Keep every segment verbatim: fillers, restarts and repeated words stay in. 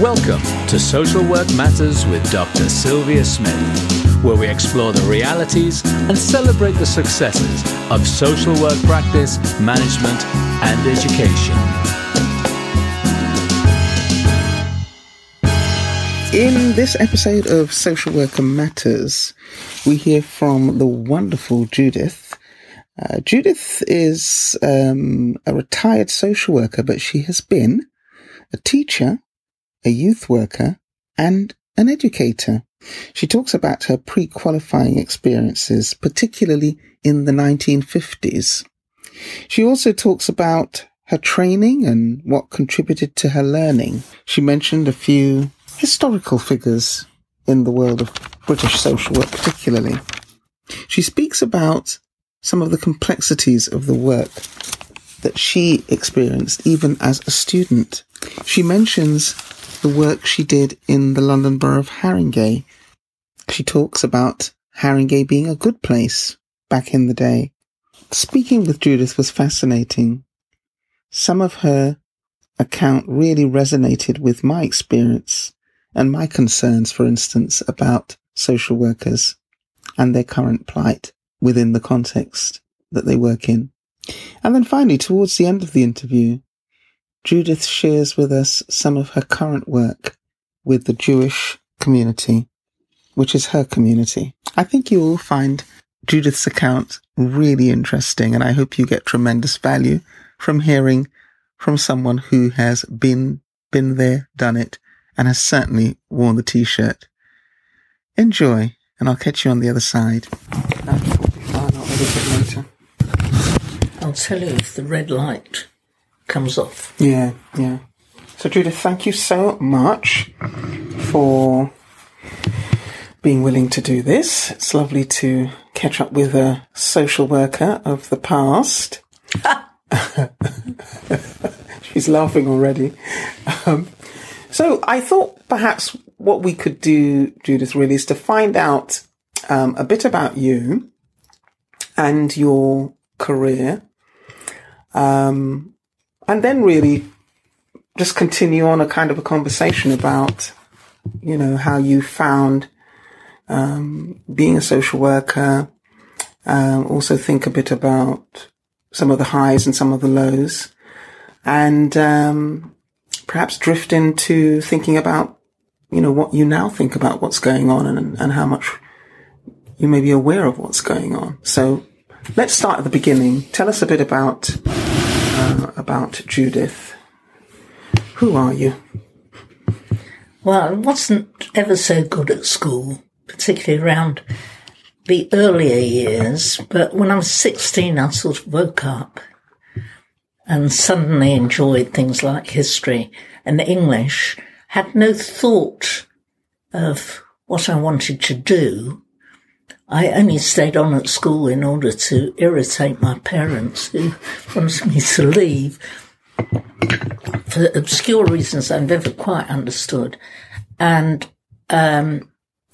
Welcome to Social Work Matters with Doctor Sylvia Smith, where we explore the realities and celebrate the successes of social work practice, management, and education. In this episode of Social Work Matters, we hear from the wonderful Judith. Uh, Judith is um, a retired social worker, but she has been a teacher, a youth worker, and an educator. She talks about her pre-qualifying experiences, particularly in the nineteen fifties. She also talks about her training and what contributed to her learning. She mentioned a few historical figures in the world of British social work particularly. She speaks about some of the complexities of the work that she experienced even as a student. She mentions the work she did in the London Borough of Haringey. She talks about Haringey being a good place back in the day. Speaking with Judith was fascinating. Some of her account really resonated with my experience and my concerns, for instance, about social workers and their current plight within the context that they work in. And then finally, towards the end of the interview, Judith shares with us some of her current work with the Jewish community, which is her community. I think you will find Judith's account really interesting, and I hope you get tremendous value from hearing from someone who has been, been there, done it, and has certainly worn the T-shirt. Enjoy, and I'll catch you on the other side. That will be fun. I'll edit it later. I'll tell you if the red light comes off. Yeah, yeah. So, Judith, thank you so much for being willing to do this. It's lovely to catch up with a social worker of the past. She's laughing already. Um, so I thought perhaps what we could do, Judith, really is to find out um, a bit about you and your career. Um, and then really just continue on a kind of a conversation about, you know, how you found um, being a social worker. Um, also think a bit about some of the highs and some of the lows, and um, perhaps drift into thinking about, you know, what you now think about what's going on and, and how much you may be aware of what's going on. So let's start at the beginning. Tell us a bit about uh, about Judith. Who are you? Well, I wasn't ever so good at school, particularly around the earlier years. But when I was sixteen, I sort of woke up and suddenly enjoyed things like history and English. Had no thought of what I wanted to do. I only stayed on at school in order to irritate my parents, who wanted me to leave for obscure reasons I've never quite understood. And um,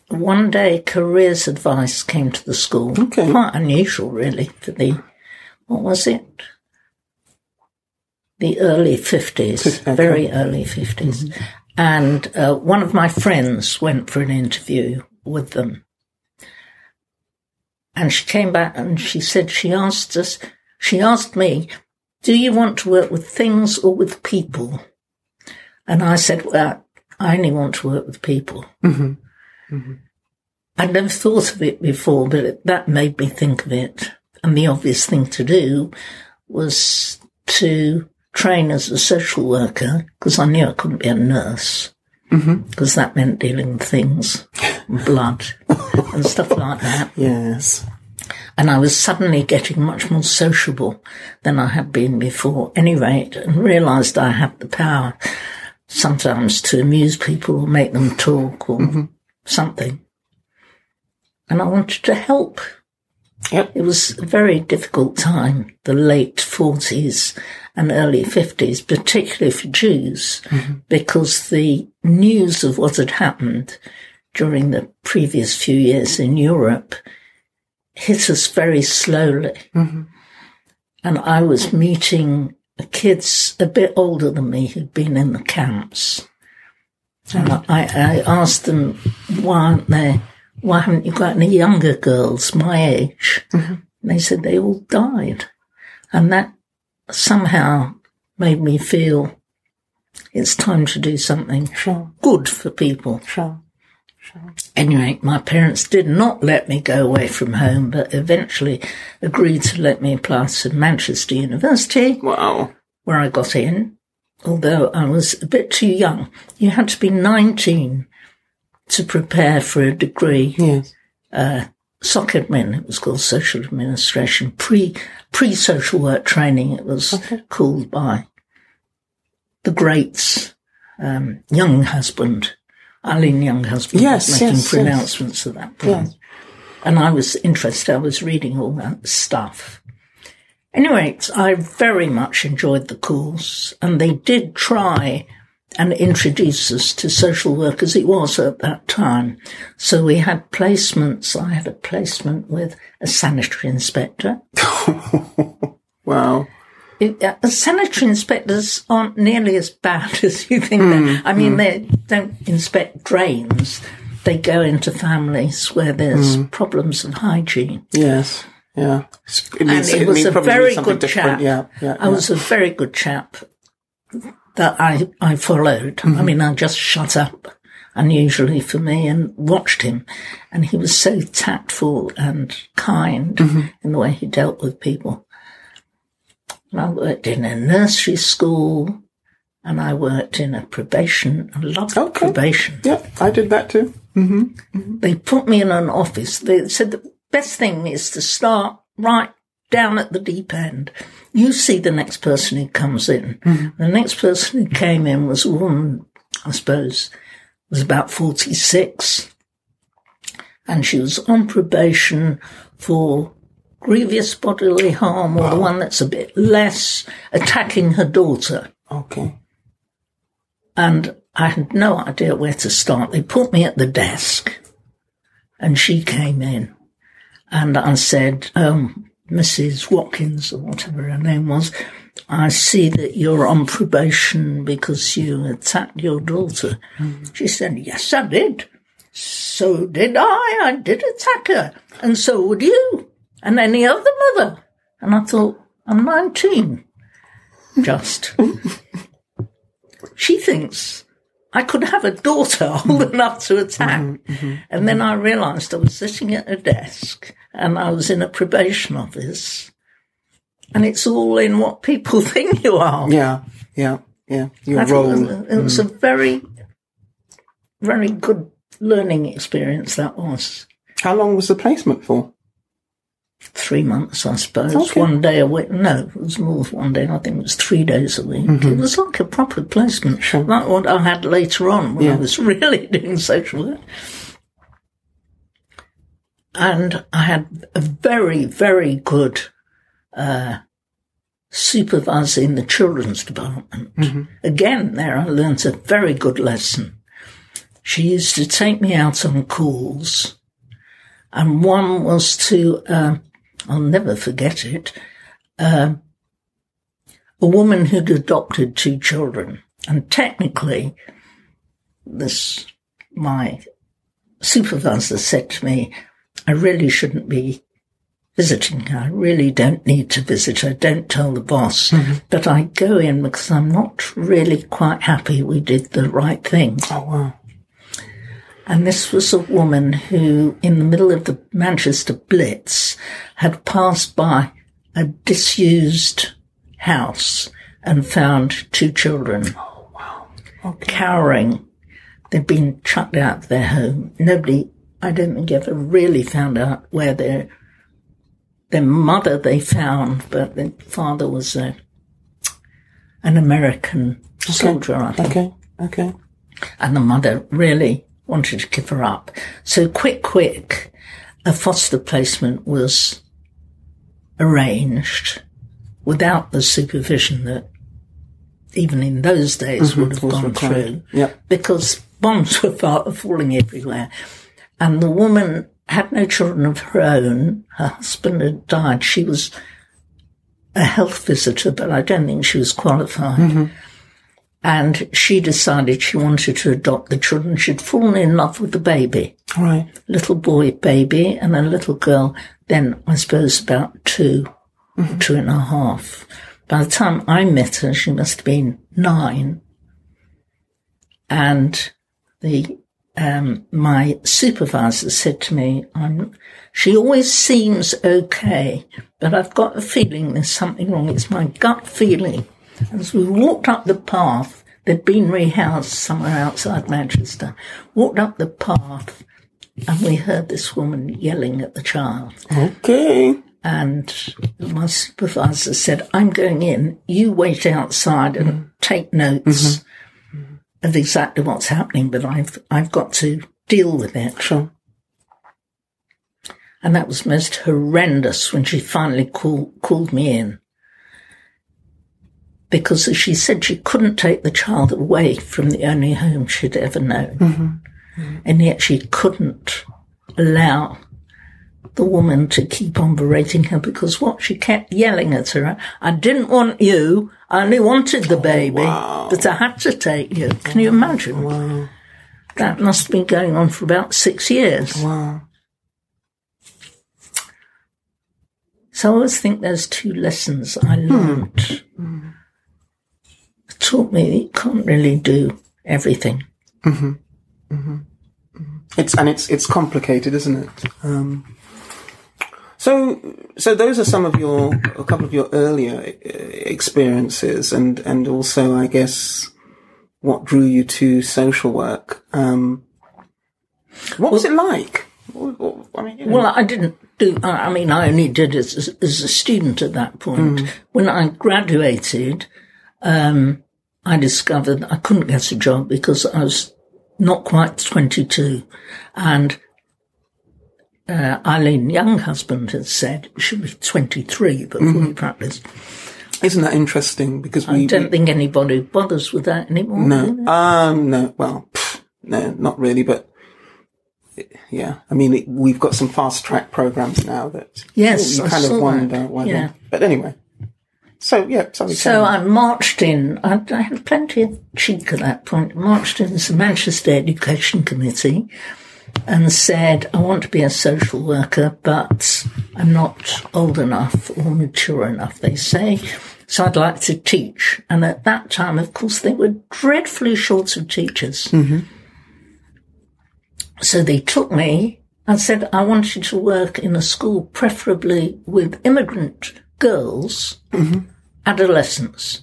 one day, careers advice came to the school. Okay. Quite unusual, really, for the, what was it? The early fifties, okay. Very early fifties. Mm-hmm. And uh, one of my friends went for an interview with them. And she came back and she said, she asked us, she asked me, do you want to work with things or with people? And I said, well, I only want to work with people. Mm-hmm. Mm-hmm. I'd never thought of it before, but it, that made me think of it. And the obvious thing to do was to train as a social worker, because I knew I couldn't be a nurse. Because mm-hmm. that meant dealing with things, blood and stuff like that. Yes. And I was suddenly getting much more sociable than I had been before, at any rate, and realised I had the power sometimes to amuse people or make them talk or mm-hmm. something. And I wanted to help. Yep. It was a very difficult time, the late forties and early fifties, particularly for Jews, mm-hmm. because the news of what had happened during the previous few years in Europe hit us very slowly. Mm-hmm. And I was meeting kids a bit older than me who'd been in the camps So I, I asked them, why aren't they, why haven't you got any younger girls my age? Mm-hmm. And they said they all died. And that somehow made me feel it's time to do something sure. good for people. Sure. Sure. Anyway, my parents did not let me go away from home, but eventually agreed to let me apply to Manchester University. Wow. Where I got in, although I was a bit too young. You had to be nineteen to prepare for a degree. Yes. Uh, SocAdmin, it was called Social Administration, pre, pre-social work training, it was okay. called by the greats, um, Younghusband, Arlene Younghusband yes, was making yes, pronouncements yes. at that point. Yes. And I was interested, I was reading all that stuff. Anyway, I very much enjoyed the course, and they did try and introduce us to social work as it was at that time. So we had placements. I had a placement with a sanitary inspector. Wow. It, uh, sanitary inspectors aren't nearly as bad as you think. Mm, I mean, mm. they don't inspect drains. They go into families where there's mm. problems of hygiene. Yes. Yeah, it means, and it, it was a very good different. chap. Yeah, yeah, I yeah. was a very good chap that I I followed. Mm-hmm. I mean, I just shut up, unusually for me, and watched him. And he was so tactful and kind mm-hmm. in the way he dealt with people. And I worked in a nursery school, and I worked in a probation. I loved okay. probation. Yeah, I did that too. Mm-hmm. Mm-hmm. They put me in an office. They said that best thing is to start right down at the deep end. You see the next person who comes in. Mm-hmm. The next person who came in was a woman, I suppose, was about forty-six. And she was on probation for grievous bodily harm, wow. or the one that's a bit less, attacking her daughter. Okay. And I had no idea where to start. They put me at the desk, and she came in. And I said, um, Missus Watkins, or whatever her name was, I see that you're on probation because you attacked your daughter. Mm. She said, yes, I did. So did I. I did attack her. And so would you. And any other mother. And I thought, I'm nineteen. Just. She thinks I could have a daughter old enough to attack. Mm-hmm, mm-hmm, and then I realised I was sitting at a desk and I was in a probation office, and it's all in what people think you are. Yeah, yeah, yeah. Your role. It was, it was mm. a very, very good learning experience, that was. How long was the placement for? Three months, I suppose. Okay. One day a week. No, it was more than one day. I think it was three days a week. Mm-hmm. It was like a proper placement, sure. like what I had later on when yeah. I was really doing social work. And I had a very, very good uh, supervisor in the children's department. Mm-hmm. Again, there I learnt a very good lesson. She used to take me out on calls, and one was to, uh, I'll never forget it, uh, a woman who'd adopted two children. And technically, this my supervisor said to me, I really shouldn't be visiting her. I really don't need to visit her. Don't tell the boss. Mm-hmm. But I go in because I'm not really quite happy we did the right thing. Oh, wow. And this was a woman who, in the middle of the Manchester Blitz, had passed by a disused house and found two children. Oh, wow. Okay. Cowering. They'd been chucked out of their home. Nobody, I don't think, ever really found out where their, their mother they found, but their father was a, an American okay. soldier, I think. Okay, okay. And the mother really wanted to give her up. So quick, quick, a foster placement was arranged without the supervision that even in those days mm-hmm, would have gone required. through yep. because bombs were falling everywhere. And the woman had no children of her own. Her husband had died. She was a health visitor, but I don't think she was qualified. Mm-hmm. And she decided she wanted to adopt the children. She'd fallen in love with the baby. Right. Little boy baby and a little girl, then I suppose about two, mm-hmm. two and a half. By the time I met her, she must have been nine. And the um, my supervisor said to me, I'm, she always seems okay, but I've got a feeling there's something wrong. It's my gut feeling. As we walked up the path, they'd been rehoused somewhere outside Manchester, walked up the path, and we heard this woman yelling at the child. Okay. And my supervisor said, I'm going in, you wait outside and take notes mm-hmm. of exactly what's happening, but I've I've got to deal with it. Sure. And that was most horrendous when she finally call, called me in. Because she said she couldn't take the child away from the only home she'd ever known. Mm-hmm. Mm-hmm. And yet she couldn't allow the woman to keep on berating her because what she kept yelling at her, I didn't want you, I only wanted the baby, oh, wow. but I had to take you. Can you imagine? Wow. That must have been going on for about six years. Wow. So I always think there's two lessons I learned. Mm-hmm. It taught me you can't really do everything. Mm-hmm. Mm-hmm. It's, and it's, it's complicated, isn't it? Um, So, so those are some of your, a couple of your earlier experiences, and, and also, I guess, what drew you to social work. Um, what was it like? I mean, you know. Well, I didn't do. I mean, I only did it as, as a student at that point. Mm. When I graduated, um, I discovered I couldn't get a job because I was not quite twenty-two, and. Uh, Arlene Younghusband had said she was twenty-three before mm-hmm. we practiced. Isn't that interesting? Because we I don't we, think anybody bothers with that anymore. No, um, no. Well, pff, no, not really. But it, yeah, I mean, it, we've got some fast track programs now that yes, you I kind of wonder that. Why. Yeah. But anyway, so yeah, sorry, so I marched in. I, I had plenty of cheek at that point. Marched in as the Manchester Education Committee. And said, I want to be a social worker, but I'm not old enough or mature enough, they say, so I'd like to teach. And at that time, of course, they were dreadfully short of teachers. Mm-hmm. So they took me and said, I want you to work in a school, preferably with immigrant girls, mm-hmm. adolescents.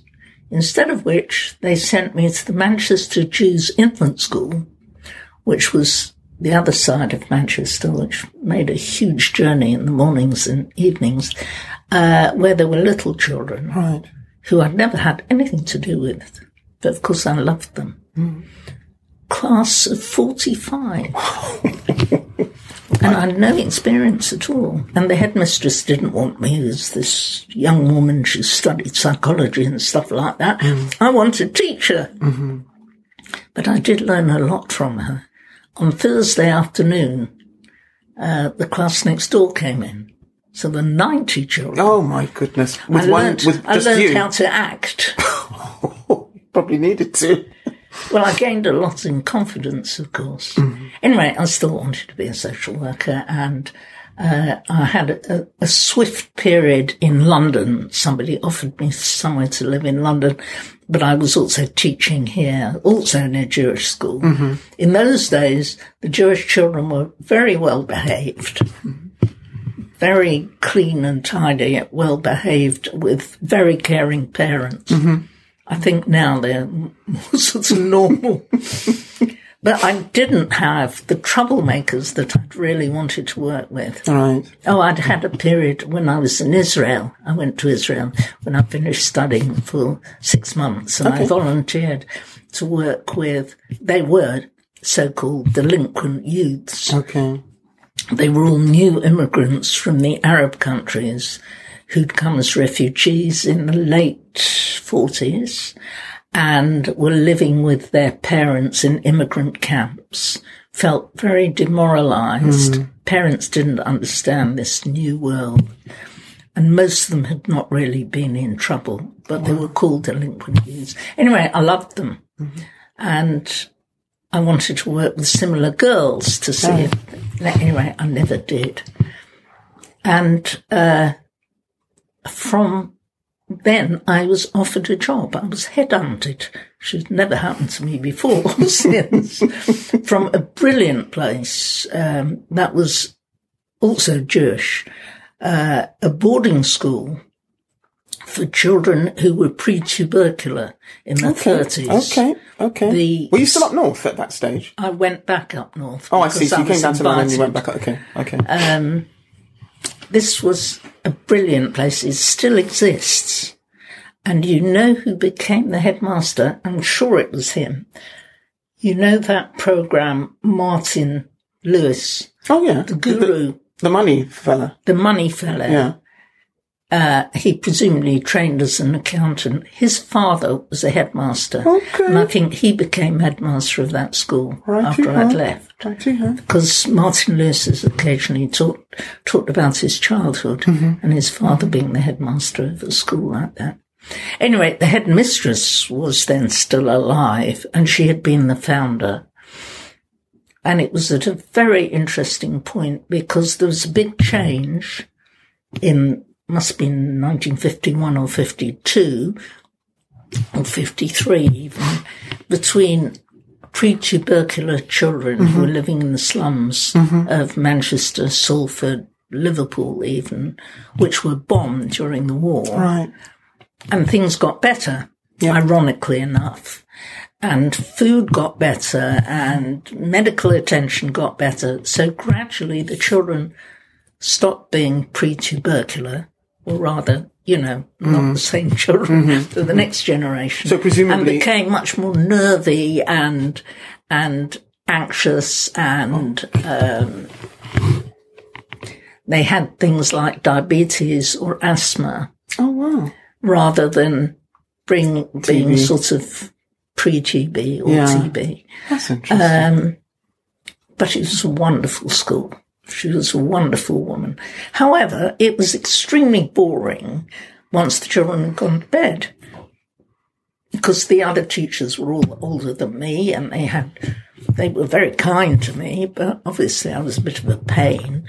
Instead of which, they sent me to the Manchester Jews Infant School, which was the other side of Manchester, which made a huge journey in the mornings and evenings, uh, where there were little children right. who I'd never had anything to do with. But, of course, I loved them. Mm. Class of forty-five. And I had no experience at all. And the headmistress didn't want me. It was this young woman. She studied psychology and stuff like that. Mm. I wanted to teach her. Mm-hmm. But I did learn a lot from her. On Thursday afternoon, uh, the class next door came in. So the ninety children. Oh my goodness. With I one, learned, with I just learned you. how to act. Probably needed to. Well, I gained a lot in confidence, of course. Mm-hmm. Anyway, I still wanted to be a social worker, and uh, I had a, a swift period in London. Somebody offered me somewhere to live in London. But I was also teaching here, also in a Jewish school. Mm-hmm. In those days, the Jewish children were very well behaved, mm-hmm. very clean and tidy, well behaved, with very caring parents. Mm-hmm. I think now they're all sorts of normal. But I didn't have the troublemakers that I'd really wanted to work with. Right. Oh, I'd had a period when I was in Israel. I went to Israel when I finished studying for six months and okay. I volunteered to work with, they were so-called delinquent youths. Okay. They were all new immigrants from the Arab countries who'd come as refugees in the late forties. And were living with their parents in immigrant camps, felt very demoralized. Mm. Parents didn't understand this new world. and most of them had not really been in trouble, but they were called delinquent youths. Anyway, I loved them. Mm-hmm. And I wanted to work with similar girls to see oh. if... Anyway, I never did. And uh, from then I was offered a job. I was headhunted, which has never happened to me before or since, from a brilliant place um, that was also Jewish, uh, a boarding school for children who were pre-tubercular in their thirties. Okay, okay. The, were you still up north at that stage? I went back up north. Oh, I see. So you came down to London and you went back up. Okay, okay. Um, this was a brilliant place. It still exists. And you know who became the headmaster? I'm sure it was him. You know that programme, Martin Lewis? Oh, yeah. The guru. The, the money fella. The money fella. Yeah. Uh, he presumably trained as an accountant. His father was a headmaster. Okay. And I think he became headmaster of that school Righty after her. I'd left. Righty because Martin Lewis has occasionally talk, talked about his childhood mm-hmm. and his father being the headmaster of a school like that. Anyway, the headmistress was then still alive and she had been the founder. And it was at a very interesting point because there was a big change in... must be nineteen fifty-one or fifty-two or fifty-three even, between pre-tubercular children mm-hmm. who were living in the slums mm-hmm. of Manchester, Salford, Liverpool even, which were bombed during the war. Right. And things got better, yep. ironically enough. And food got better and medical attention got better. So gradually the children stopped being pre-tubercular. Or rather, you know, not mm. the same children, mm-hmm. but the next generation. So presumably... And became much more nervy and and anxious and um, they had things like diabetes or asthma. Oh, wow. Rather than bring, being sort of pre-T B or yeah. T B. That's interesting. Um, but it was a wonderful school. She was a wonderful woman. However, it was extremely boring once the children had gone to bed because the other teachers were all older than me and they had, they were very kind to me, but obviously I was a bit of a pain.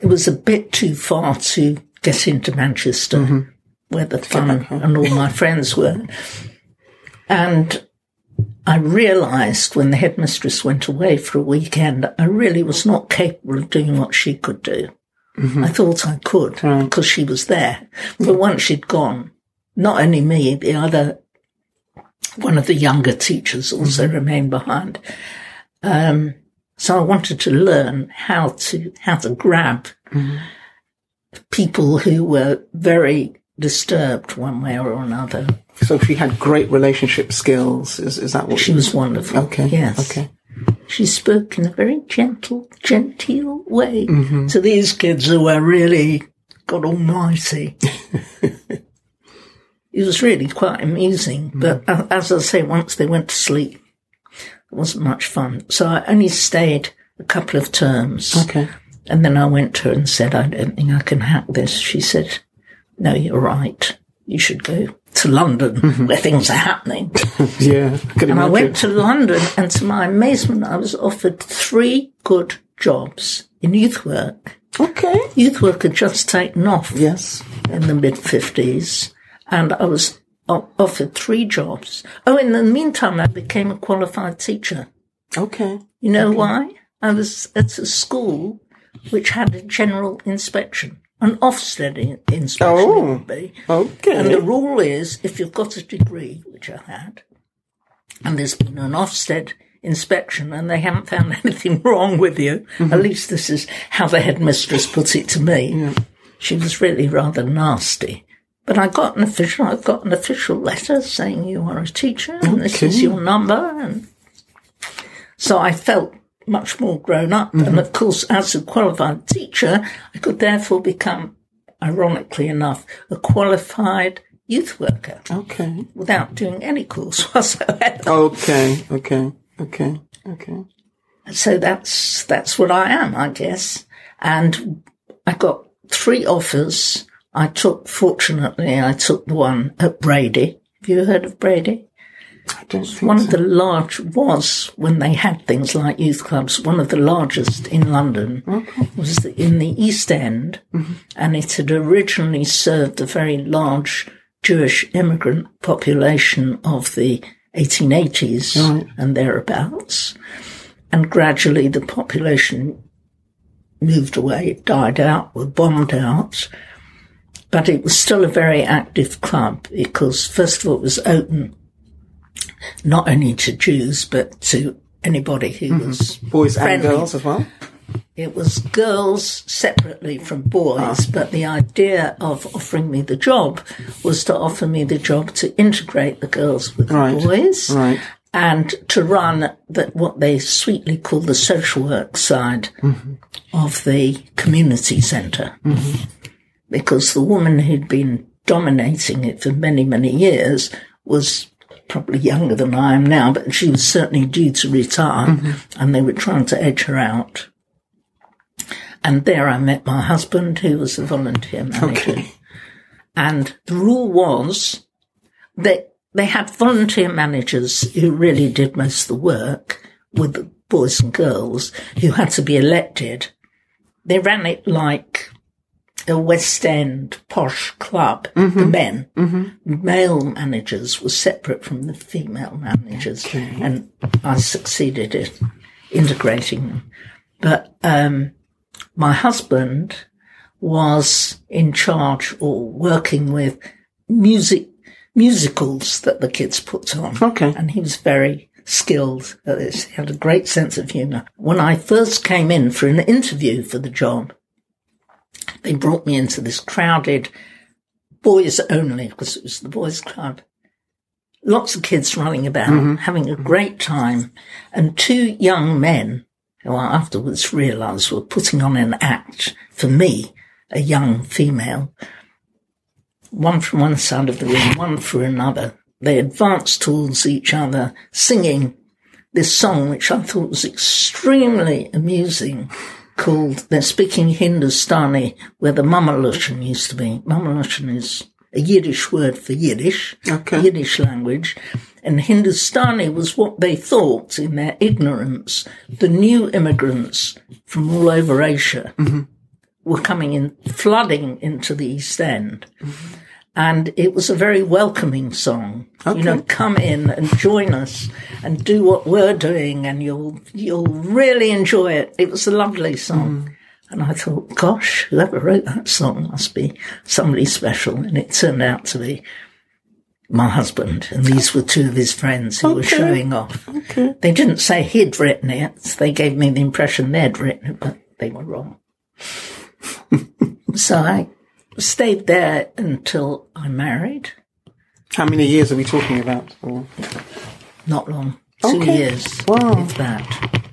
It was a bit too far to get into Manchester mm-hmm. where the fun and all my friends were. And I realised when the headmistress went away for a weekend, I really was not capable of doing what she could do. Mm-hmm. I thought I could right. because she was there. But once she'd gone, not only me, the other, one of the younger teachers also mm-hmm. remained behind. Um, so I wanted to learn how to, how to grab mm-hmm. people who were very disturbed one way or another. So she had great relationship skills. Is is that what she was? Wonderful. Okay. Yes. Okay. She spoke in a very gentle, genteel way mm-hmm. to these kids who were really God Almighty. It was really quite amusing. Mm-hmm. But as I say, once they went to sleep, it wasn't much fun. So I only stayed a couple of terms. Okay. And then I went to her and said, "I don't think I can hack this." She said, "No, you're right. You should go to London mm-hmm. where things are happening." Yeah. I and imagine. I went to London and to my amazement, I was offered three good jobs in youth work. Okay. Youth work had just taken off. Yes. In the mid fifties. And I was offered three jobs. Oh, in the meantime, I became a qualified teacher. Okay. You know okay. why? I was at a school which had a general inspection. An Ofsted in- inspection oh, it would be. Okay. And the rule is, if you've got a degree, which I had, and there's been an Ofsted inspection and they haven't found anything wrong with you, mm-hmm. at least this is how the headmistress put it to me. Yeah. She was really rather nasty. But I got an official, I've got an official letter saying you are a teacher and okay. this is your number. And so I felt much more grown up. Mm-hmm. And of course, as a qualified teacher, I could therefore become, ironically enough, a qualified youth worker. Okay. Without doing any course whatsoever. Okay, okay, okay, okay. So that's, that's what I am, I guess. And I got three offers. I took, fortunately, I took the one at Brady. Have you heard of Brady? I don't think so. One of the large, was, when they had things like youth clubs, one of the largest in London, okay. was in the East End, mm-hmm. and it had originally served a very large Jewish immigrant population of the eighteen eighties right. and thereabouts, and gradually the population moved away, died out, were bombed out, but it was still a very active club because, first of all, it was open not only to Jews but to anybody who mm-hmm. was boys friendly. And girls as well. It was girls separately from boys, ah. but the idea of offering me the job was to offer me the job to integrate the girls with right. the boys right. and to run that what they sweetly call the social work side mm-hmm. of the community centre. Mm-hmm. Because the woman who'd been dominating it for many, many years was probably younger than I am now, but she was certainly due to retire, mm-hmm. and they were trying to edge her out. And there I met my husband, who was a volunteer manager. Okay. And the rule was that they had volunteer managers who really did most of the work with the boys and girls who had to be elected. They ran it like a West End posh club, mm-hmm. the men. Mm-hmm. Male managers were separate from the female managers, okay. and I succeeded in integrating them. But um, my husband was in charge or working with music musicals that the kids put on. Okay. And he was very skilled at this. He had a great sense of humour. When I first came in for an interview for the job, they brought me into this crowded boys only, because it was the boys' club. Lots of kids running about, mm-hmm. having a great time. And two young men, who I afterwards realised were putting on an act for me, a young female, one from one side of the room, one for another. They advanced towards each other, singing this song, which I thought was extremely amusing, called, they're speaking Hindustani, where the Mamaluchan used to be. Mamaluchan is a Yiddish word for Yiddish, okay. Yiddish language. And Hindustani was what they thought, in their ignorance, the new immigrants from all over Asia mm-hmm. were coming in, flooding into the East End. Mm-hmm. And it was a very welcoming song. Okay. You know, come in and join us and do what we're doing and you'll you'll really enjoy it. It was a lovely song. Mm. And I thought, gosh, whoever wrote that song must be somebody special. And it turned out to be my husband. And these were two of his friends who okay. were showing off. Okay. They didn't say he'd written it. They gave me the impression they'd written it, but they were wrong. So I stayed there until I married. How many years are we talking about? Or? Not long. Two okay. years. Wow. If that.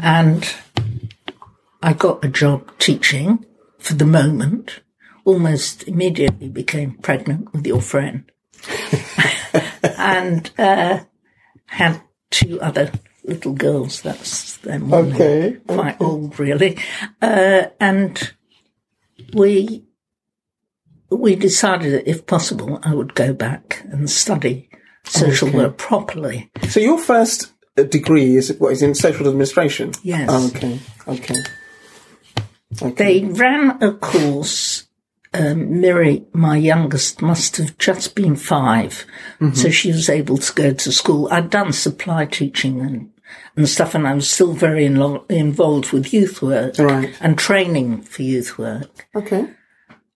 And I got a job teaching for the moment. Almost immediately became pregnant with your friend. And uh, had two other little girls. That's them. Okay. Quite okay. old, really. Uh, and we... We decided that, if possible, I would go back and study social okay. work properly. So your first degree is what is in social administration? Yes. Oh, okay. okay, okay. They ran a course. Um, Miri, my youngest, must have just been five, mm-hmm. so she was able to go to school. I'd done supply teaching and, and stuff, and I was still very in- involved with youth work right. and training for youth work. Okay.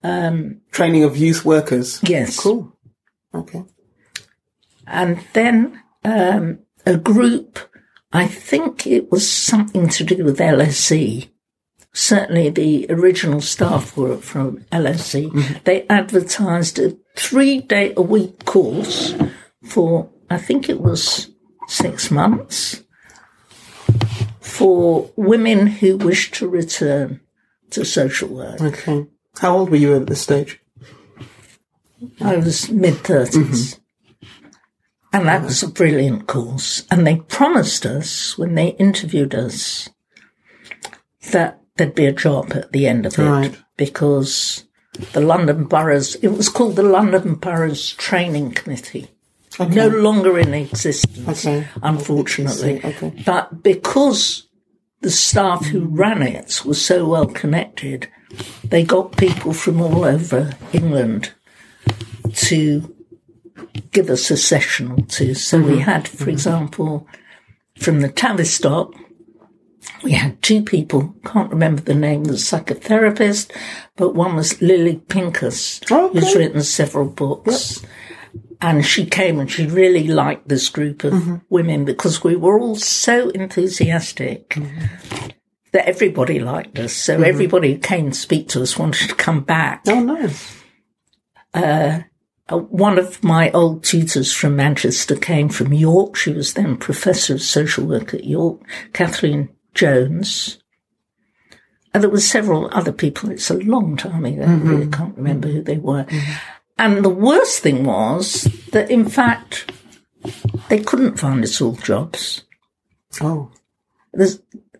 Um, Training of youth workers. Yes. Cool. Okay. And then um, a group, I think it was something to do with L S E. Certainly the original staff were from L S E. Mm-hmm. They advertised a three-day-a-week course for, I think it was six months, for women who wished to return to social work. Okay. How old were you at this stage? I was mid-thirties. Mm-hmm. And that was a brilliant course. And they promised us, when they interviewed us, that there'd be a job at the end of it. Right. Because the London Boroughs. It was called the London Boroughs Training Committee. Okay. No longer in existence, okay. unfortunately. Okay. But because the staff who ran it was so well connected, they got people from all over England to give us a session or two. So mm-hmm. we had, for mm-hmm. example, from the Tavistock, we had two people, can't remember the name of the psychotherapist, but one was Lily Pincus, okay. who's written several books. Yep. And she came and she really liked this group of mm-hmm. women because we were all so enthusiastic mm-hmm. that everybody liked us. So mm-hmm. everybody who came to speak to us wanted to come back. Oh, nice. Uh, uh, one of my old tutors from Manchester came from York. She was then Professor of Social Work at York, Catherine Jones. And there were several other people. It's a long time ago. Mm-hmm. I really can't remember who they were. Mm-hmm. And the worst thing was that, in fact, they couldn't find us all jobs. Oh. There's,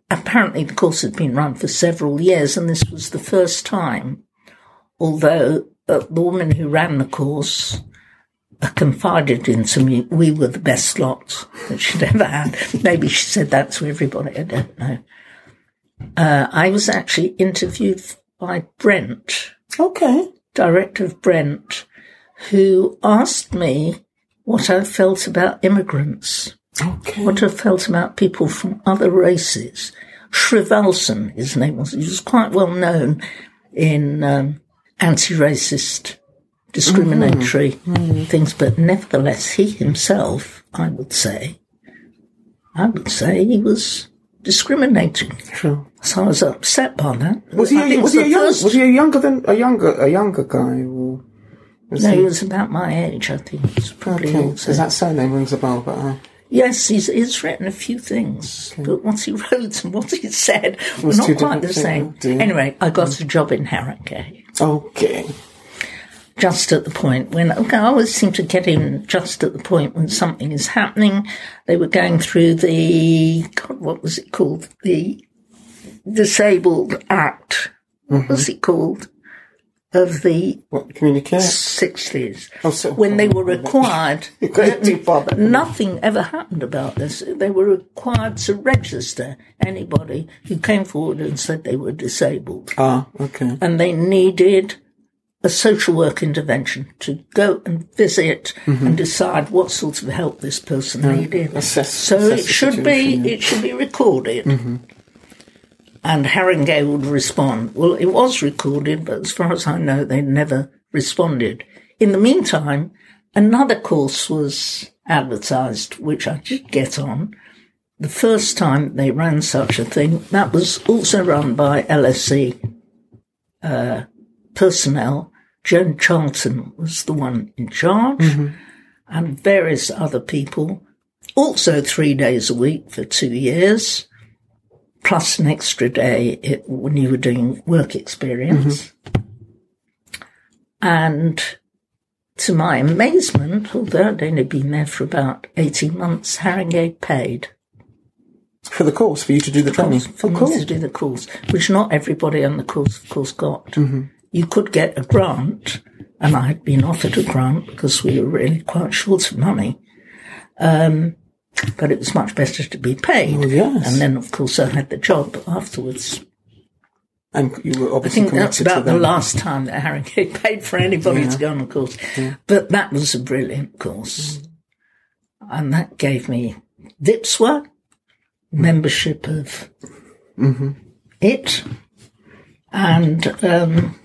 apparently, the course had been run for several years, and this was the first time, although uh, the woman who ran the course uh, confided in to me, we were the best lot that she'd ever had. Maybe she said that to everybody, I don't know. Uh, I was actually interviewed by Brent. Okay. Director of Brent, who asked me what I felt about immigrants, okay. what I felt about people from other races. Shrevelson, his name was, he was quite well known in um, anti-racist, discriminatory mm-hmm. Mm-hmm. things, but nevertheless, he himself, I would say, I would say he was discriminating. Sure. So I was upset by that. Was he? A, was, he a young, was he a younger than a younger a younger guy? Or was no, he... he was about my age. I think it's probably. Okay. Because that surname rings a bell, but I... yes, he's he's written a few things, okay. but what he wrote and what he said were not quite the same. Thing, anyway, I got mm. a job in Harrogate. Okay. Just at the point when, okay, I always seem to get in just at the point when something is happening. They were going through the, God, what was it called? The Disabled Act. What mm-hmm. was it called? Of the what, Communicare? sixties. Oh, so when they were required, nothing ever happened about this. They were required to register anybody who came forward and said they were disabled. Ah, okay. And they needed a social work intervention to go and visit mm-hmm. and decide what sort of help this person yeah. needed. Assess, so assess it should be yeah. it should be recorded. Mm-hmm. And Haringey would respond. Well, it was recorded, but as far as I know, they never responded. In the meantime, another course was advertised, which I did get on. The first time they ran such a thing, that was also run by L S E uh, personnel. Joan Charlton was the one in charge, mm-hmm. and various other people, also three days a week for two years. Plus an extra day it, when you were doing work experience. Mm-hmm. And to my amazement, although I'd only been there for about eighteen months, Haringey paid. For the course, for you to do the training? For me to do the course, which not everybody on the course, of course, got. Mm-hmm. You could get a grant, and I had been offered a grant because we were really quite short of money. Um But it was much better to be paid. Oh, yes. And then, of course, I had the job afterwards. And you were obviously I think that's about the last time that Haringey paid for anybody yeah. to go on a course. Yeah. But that was a brilliant course. Mm. And that gave me DipSW, membership of mm-hmm. it, and um,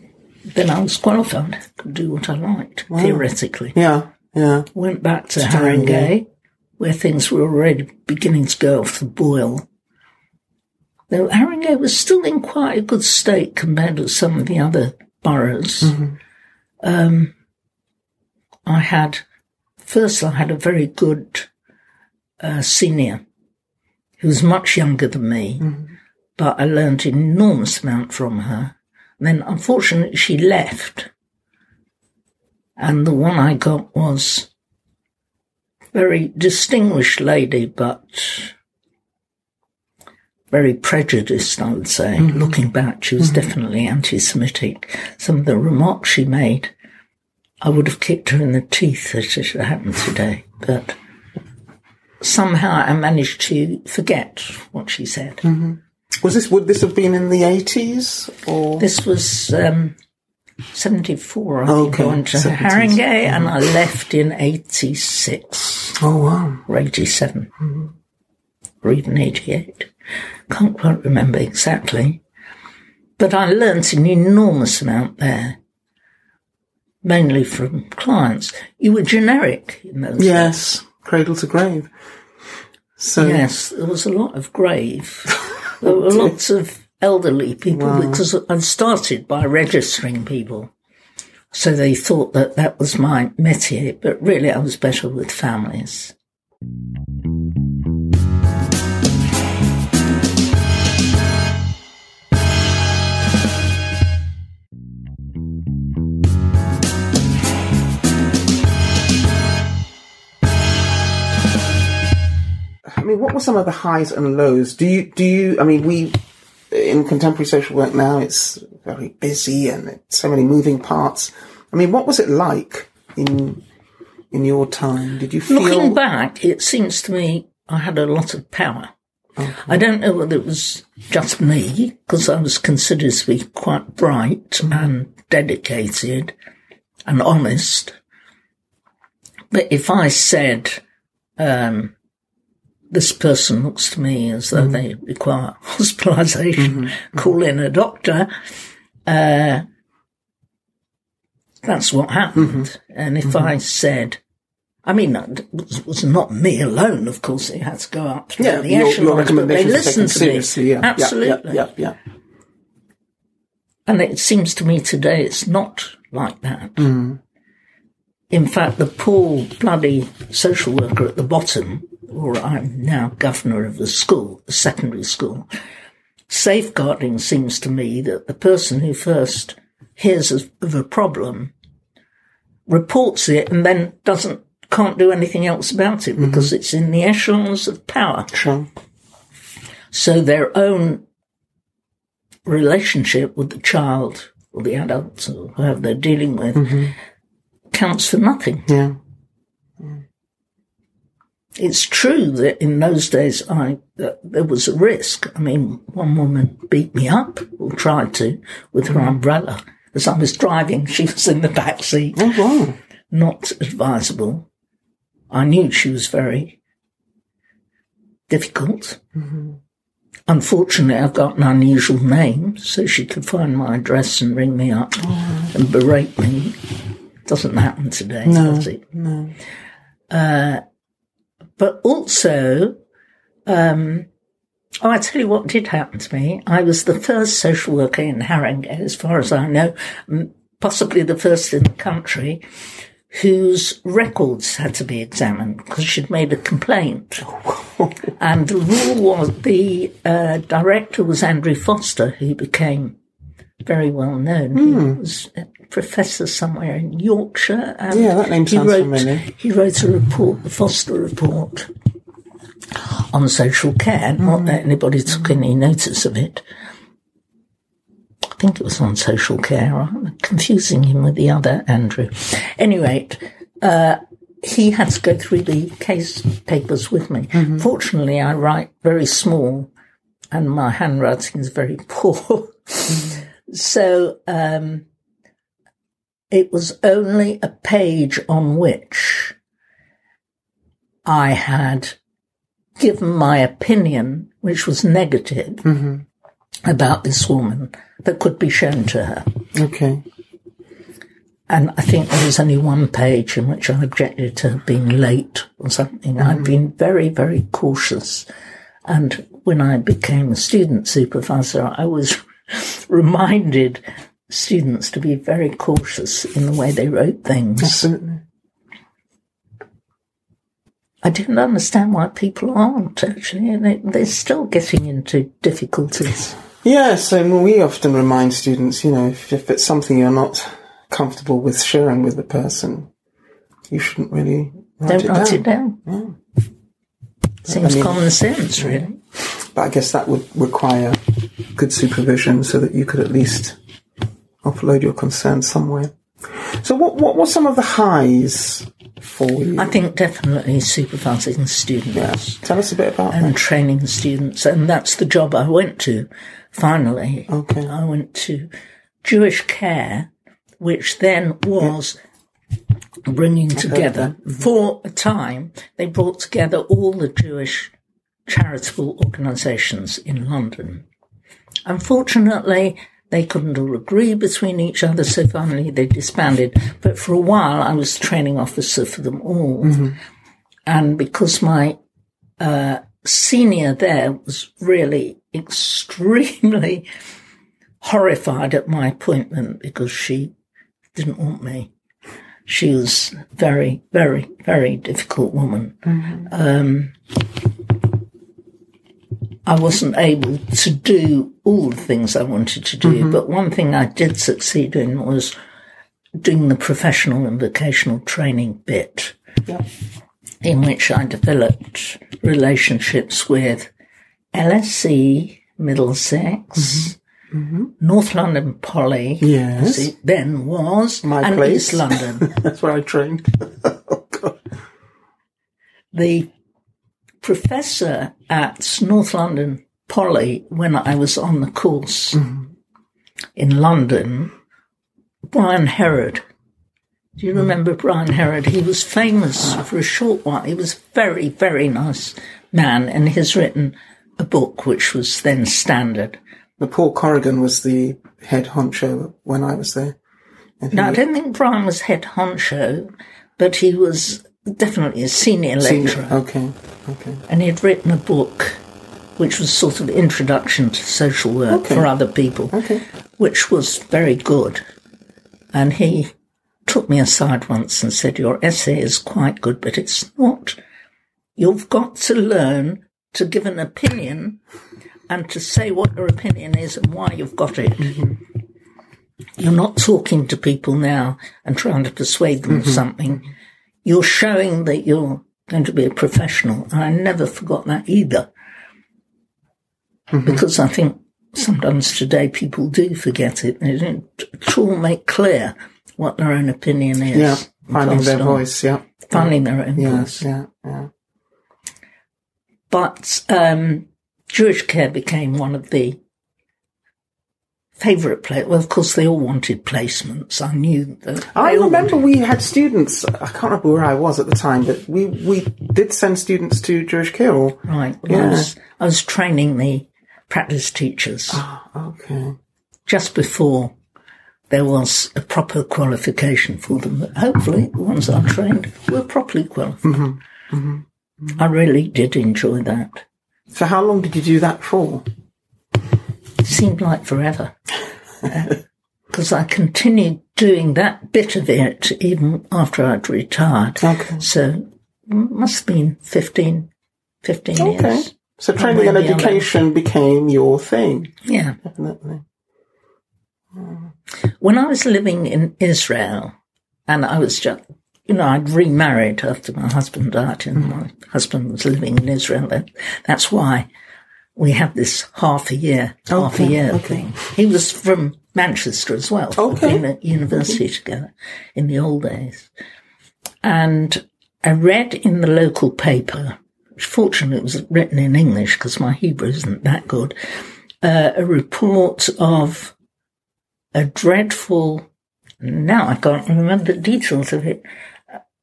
then I was qualified. Could do what I liked, wow. theoretically. Yeah, yeah. Went back to Haringey. Haringey. Where things were already beginning to go off the boil. Though Haringey was still in quite a good state compared to some of the other boroughs. Mm-hmm. Um, I had, first I had a very good uh, senior who was much younger than me, mm-hmm. but I learned an enormous amount from her. And then, unfortunately, she left. And the one I got was very distinguished lady, but very prejudiced, I would say. Mm-hmm. Looking back, she was mm-hmm. definitely anti-Semitic. Some of the remarks she made, I would have kicked her in the teeth if it had happened today. But somehow I managed to forget what she said. Mm-hmm. Was this? Would this have been in the eighties? Or this was um, seventy-four. I okay. went to Haringey, and I left in eighty-six. Oh wow! Or eighty-seven, mm-hmm. or even eighty-eight. Can't quite remember exactly, but I learnt an enormous amount there, mainly from clients. You were generic in those days. Yes, cradle to grave. So yes, there was a lot of grave. There were lots of elderly people, wow. because I started by registering people. So they thought that that was my métier, but really I was better with families. I mean, what were some of the highs and lows? Do you, do you, I mean, we, in contemporary social work now, it's very busy and it's so many moving parts. I mean, what was it like in, in your time? Did you feel? Looking back, it seems to me I had a lot of power. Okay. I don't know whether it was just me, because I was considered to be quite bright and dedicated and honest. But if I said, um, this person looks to me as though mm-hmm. they require hospitalisation, mm-hmm. call in a doctor. Uh, that's what happened. Mm-hmm. And if mm-hmm. I said, I mean, it was not me alone, of course, it had to go up to yeah, the echelons, but they listened to me. Yeah. Absolutely. Yeah, yeah, yeah, yeah. And it seems to me today it's not like that. Mm. In fact, the poor bloody social worker at the bottom, or I'm now governor of the school, the secondary school, safeguarding seems to me that the person who first hears of a problem reports it and then doesn't can't do anything else about it, mm-hmm. because it's in the echelons of power. Sure. So their own relationship with the child or the adult or whoever they're dealing with mm-hmm. counts for nothing. Yeah. It's true that in those days I uh, there was a risk. I mean, one woman beat me up, or tried to, with her umbrella. As I was driving, she was in the back seat. Oh, wow. Not advisable. I knew she was very difficult. Mm-hmm. Unfortunately, I've got an unusual name, so she could find my address and ring me up oh. and berate me. Doesn't happen today, no, does it? No. Uh, But also, um, oh, I tell you what did happen to me. I was the first social worker in Haringey, as far as I know, possibly the first in the country, whose records had to be examined because she'd made a complaint. And the rule was the uh, director was Andrew Foster, who became very well known. Mm. He was a professor somewhere in Yorkshire. And yeah, that name sounds familiar. He wrote a report, the Foster Report, on social care. Mm. Not that anybody took any notice of it. I think it was on social care. I'm confusing him with the other Andrew. Anyway, uh, he had to go through the case papers with me. Mm-hmm. Fortunately, I write very small and my handwriting is very poor. Mm. So um, it was only a page on which I had given my opinion, which was negative, mm-hmm. about this woman that could be shown to her. Okay. And I think there was only one page in which I objected to her being late or something. Mm-hmm. I'd been very, very cautious. And when I became a student supervisor, I was reminded students to be very cautious in the way they wrote things. Absolutely. I didn't understand why people aren't, actually, and they, they're still getting into difficulties. Yeah, so we often remind students, you know, if, if it's something you're not comfortable with sharing with the person, you shouldn't really write Don't it write down. Don't write it down. Yeah. Seems I mean, common sense, really. but I guess that would require good supervision so that you could at least upload your concerns somewhere. So what what were some of the highs for you? I think definitely supervising students. Yeah. Tell us a bit about and that. And training students. And that's the job I went to, finally. Okay. I went to Jewish Care, which then was... Yeah. Bringing together, for a time, they brought together all the Jewish charitable organisations in London. Unfortunately, they couldn't all agree between each other, so finally they disbanded. But for a while, I was training officer for them all. Mm-hmm. And because my uh, senior there was really extremely horrified at my appointment because she didn't want me. She was a very, very, very difficult woman. Mm-hmm. Um, I wasn't able to do all the things I wanted to do, mm-hmm. but one thing I did succeed in was doing the professional and vocational training bit, yep. in which I developed relationships with L S E, Middlesex, mm-hmm. Mm-hmm. North London Poly, yes. as it then was, My and place. East London. That's where I trained. Oh, God. The professor at North London Poly, when I was on the course mm-hmm. in London, Brian Heraud. Do you mm-hmm. remember Brian Heraud? He was famous ah. for a short while. He was a very, very nice man, and he's written a book which was then standard. But Paul Corrigan was the head honcho when I was there. I no, I don't think Brian was head honcho, but he was definitely a senior lecturer. Okay, okay. And he had written a book which was sort of introduction to social work okay. for other people, okay. which was very good. And he took me aside once and said, your essay is quite good, but it's not. You've got to learn to give an opinion and to say what your opinion is and why you've got it. Mm-hmm. You're not talking to people now and trying to persuade them mm-hmm. of something. You're showing that you're going to be a professional. And I never forgot that either. Mm-hmm. Because I think sometimes today people do forget it. They don't at all make clear what their own opinion is. Yeah, finding their on. voice, yeah. Finding their own yeah, voice. Yeah, yeah. But... Um, Jewish Care became one of the favourite places. Well, of course, they all wanted placements. I knew that. I remember we had students, I can't remember where I was at the time, but we, we did send students to Jewish Care. Or, right. Well, yeah. I, was, I was training the practice teachers. Oh, okay. Just before there was a proper qualification for them. But hopefully, the ones I trained were properly qualified. Mm-hmm. Mm-hmm. Mm-hmm. I really did enjoy that. So how long did you do that for? It seemed like forever. Because uh, I continued doing that bit of it even after I'd retired. Okay. So it must have been fifteen, fifteen okay. years. So training and education became your thing. Yeah. Definitely. When I was living in Israel, and I was just... You know, I'd remarried after my husband died and my husband was living in Israel. That's why we have this half a year, okay, half a year okay. thing. He was from Manchester as well. Okay. We were at university together in the old days. And I read in the local paper, which fortunately was written in English because my Hebrew isn't that good, uh, a report of a dreadful, now I can't remember the details of it,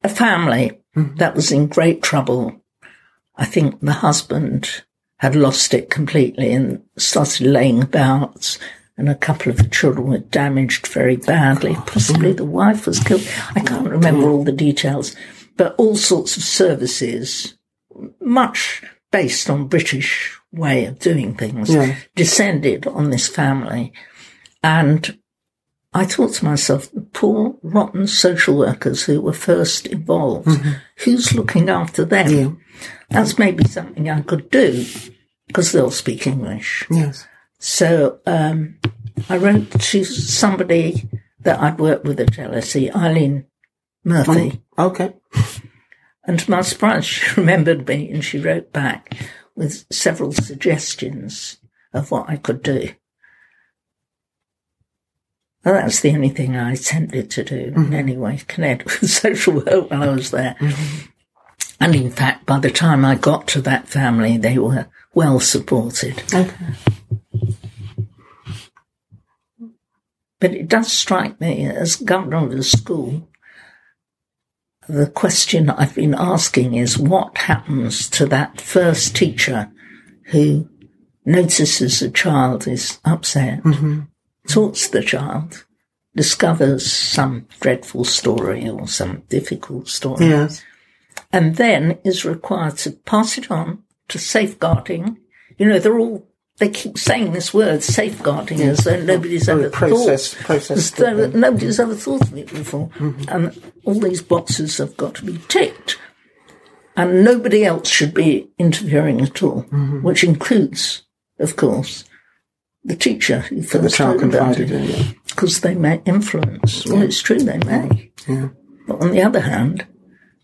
a family mm-hmm. that was in great trouble. I think the husband had lost it completely and started laying about, and a couple of the children were damaged very badly. God. Possibly the wife was killed. I can't remember all the details, but all sorts of services, much based on British way of doing things, yeah. descended on this family. And I thought to myself, the poor, rotten social workers who were first involved, mm-hmm. who's looking after them? Yeah. That's maybe something I could do, because they'll speak English. Yes. So um, I wrote to somebody that I'd worked with at L S E, Eileen Murphy. Oh, okay. And to my surprise, she remembered me, and she wrote back, with several suggestions of what I could do. Well, that's the only thing I attempted to do, mm-hmm. anyway, connect with social work while I was there. Mm-hmm. And in fact, by the time I got to that family, they were well supported. Okay. But it does strike me, as governor of the school, the question I've been asking is what happens to that first teacher who notices a child is upset, mm-hmm. talks to the child, discovers some dreadful story or some difficult story, yes. and then is required to pass it on to safeguarding. You know, they're all, they keep saying this word, safeguarding, yes. as though nobody's oh, ever process, thought, process as though nobody's ever thought of it before. Mm-hmm. And all these boxes have got to be ticked. And nobody else should be interfering at all, mm-hmm. which includes, of course, the teacher who first the child confided in, because they may influence. Yeah. Well, it's true, they may. Yeah. But on the other hand,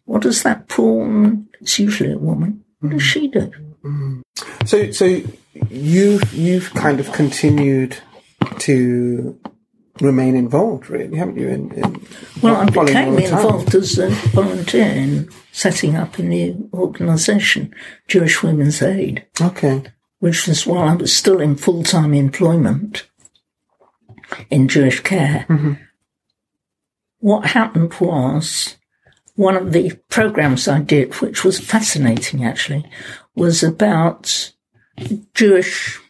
what does that poor woman, it's usually a woman, what does she do? Mm. So, so you've you've kind of continued to remain involved, really, haven't you? In, in well, I became involved as a volunteer in setting up a new organisation, Jewish Women's Aid. Okay. Which was while I was still in full-time employment in Jewish Care. Mm-hmm. What happened was one of the programmes I did, which was fascinating actually, was about Jewish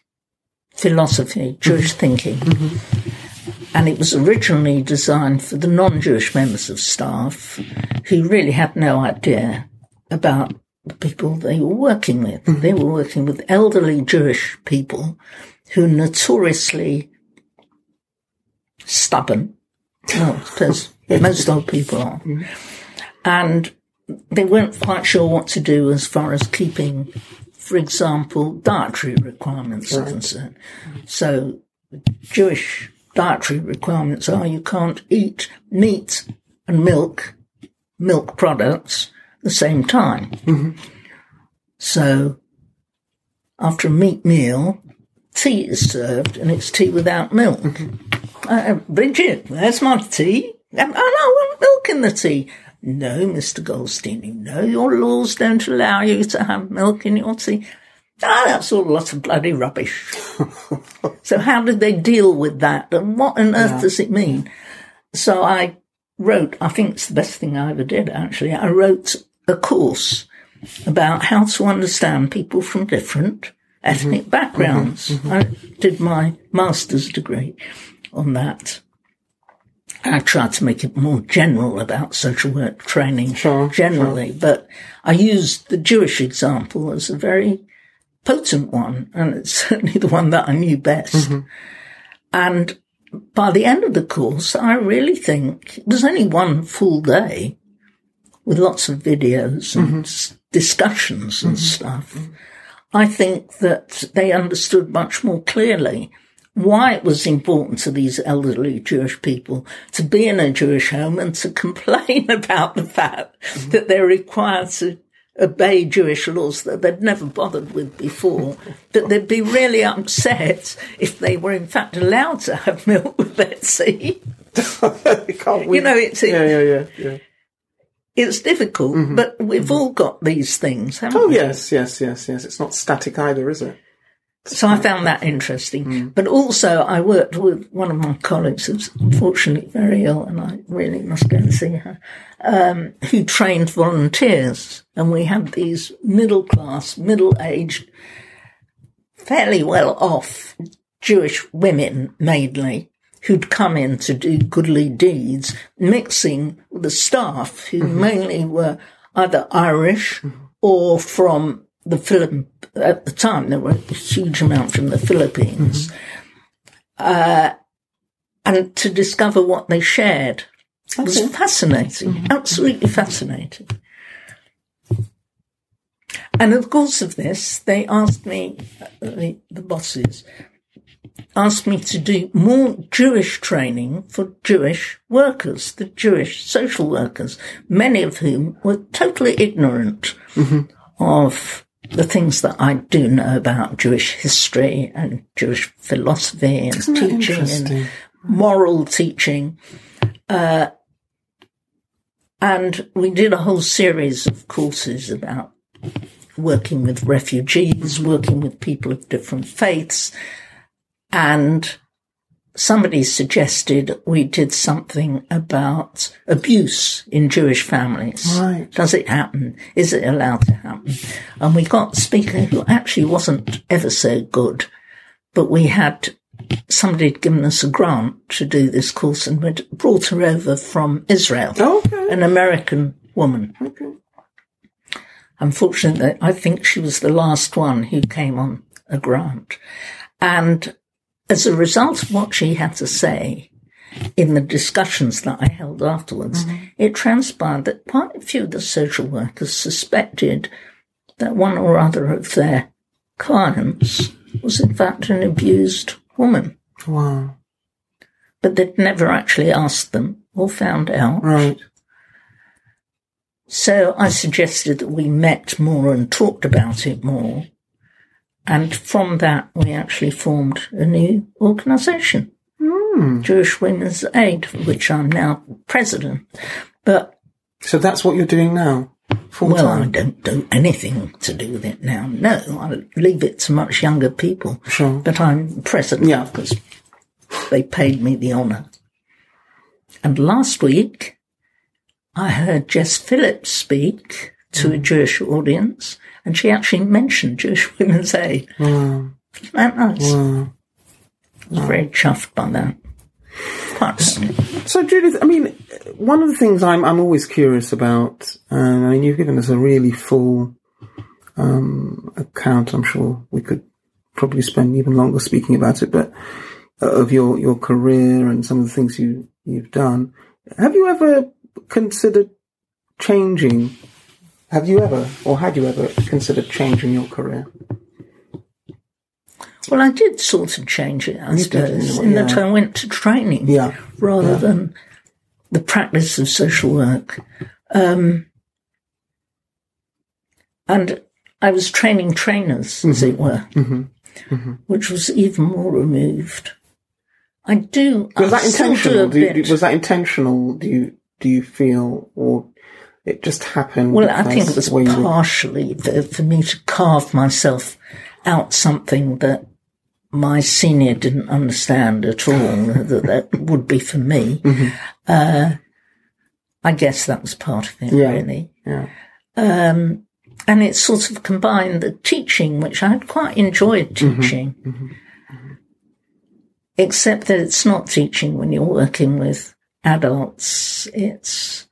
philosophy, Jewish mm-hmm. thinking. Mm-hmm. And it was originally designed for the non-Jewish members of staff who really had no idea about the people they were working with. Mm-hmm. They were working with elderly Jewish people who are notoriously stubborn. Well, because most old people are. Mm-hmm. And they weren't quite sure what to do as far as keeping, for example, dietary requirements right. are concerned. So Jewish dietary requirements are you can't eat meat and milk, milk products, the same time. Mm-hmm. So after a meat meal, tea is served, and it's tea without milk. Mm-hmm. Uh, Bridget, where's my tea? Um, oh, no, I want milk in the tea. No, Mister Goldstein, you know your laws don't allow you to have milk in your tea. Ah, oh, that's all a lot of bloody rubbish. So how did they deal with that? And what on earth yeah. does it mean? So I wrote, I think it's the best thing I ever did, actually, I wrote a course about how to understand people from different ethnic mm-hmm. backgrounds. Mm-hmm. I did my master's degree on that. I tried to make it more general about social work training sure, generally, sure. but I used the Jewish example as a very potent one, and it's certainly the one that I knew best. Mm-hmm. And by the end of the course, I really think it was only one full day with lots of videos and mm-hmm. discussions and mm-hmm. stuff. Mm-hmm. I think that they understood much more clearly why it was important to these elderly Jewish people to be in a Jewish home and to complain about the fact mm-hmm. that they're required to obey Jewish laws that they'd never bothered with before, that they'd be really upset if they were in fact allowed to have milk with their tea. You know, it's, yeah, yeah, yeah, yeah. it's difficult, mm-hmm. but we've mm-hmm. all got these things, haven't oh, we? Oh, yes, yes, yes, yes. It's not static either, is it? So I found that interesting. Mm. But also I worked with one of my colleagues who's unfortunately very ill, and I really must go and see her, um, who trained volunteers. And we had these middle-class, middle-aged, fairly well-off Jewish women, mainly, who'd come in to do goodly deeds, mixing with the staff who mm-hmm. mainly were either Irish or from... The Philipp at the time there were a huge amount from the Philippines, mm-hmm. uh, and to discover what they shared okay. was fascinating, mm-hmm. absolutely fascinating. And in the course of this, they asked me, the, the bosses asked me to do more Jewish training for Jewish workers, the Jewish social workers, many of whom were totally ignorant mm-hmm. of the things that I do know about Jewish history and Jewish philosophy and Isn't teaching and moral teaching. Uh, and we did a whole series of courses about working with refugees, working with people of different faiths. And somebody suggested we did something about abuse in Jewish families. Right. Does it happen? Is it allowed to happen? And we got a speaker who actually wasn't ever so good, but we had somebody had given us a grant to do this course, and we brought her over from Israel, okay. an American woman. Okay. Unfortunately, I think she was the last one who came on a grant. And as a result of what she had to say in the discussions that I held afterwards, mm-hmm. it transpired that quite a few of the social workers suspected that one or other of their clients was in fact an abused woman. Wow. But they'd never actually asked them or found out. Right. So I suggested that we met more and talked about it more. And from that, we actually formed a new organisation, mm. Jewish Women's Aid, which I'm now president. But so that's what you're doing now, full well, time? Well, I don't do anything to do with it now. No, I leave it to much younger people. Sure. But I'm president yeah. because they paid me the honour. And last week, I heard Jess Phillips speak to mm. a Jewish audience, and she actually mentioned Jewish Women's Aid. Wow. Isn't that nice? Wow. I was wow. very chuffed by that. So, Judith, I mean, one of the things I'm I'm always curious about, and I mean, you've given us a really full um, account. I'm sure we could probably spend even longer speaking about it, but uh, of your, your career and some of the things you, you've done. Have you ever considered changing... Have you ever, or had you ever, considered changing your career? Well, I did sort of change it, I you suppose, did, in yeah. that I went to training yeah. rather yeah. than the practice of social work. Um, and I was training trainers, mm-hmm. as it were, mm-hmm. Mm-hmm. which was even more removed. I do... Was I that intentional? Do you, do, was that intentional, do you, do you feel, or... It just happened. Well, I think it was partially for, for me to carve myself out something that my senior didn't understand at all, that, that would be for me. Mm-hmm. Uh, I guess that was part of it, yeah. really. Yeah. Um, and it sort of combined the teaching, which I quite enjoyed teaching, mm-hmm. Mm-hmm. except that it's not teaching when you're working with adults. It's...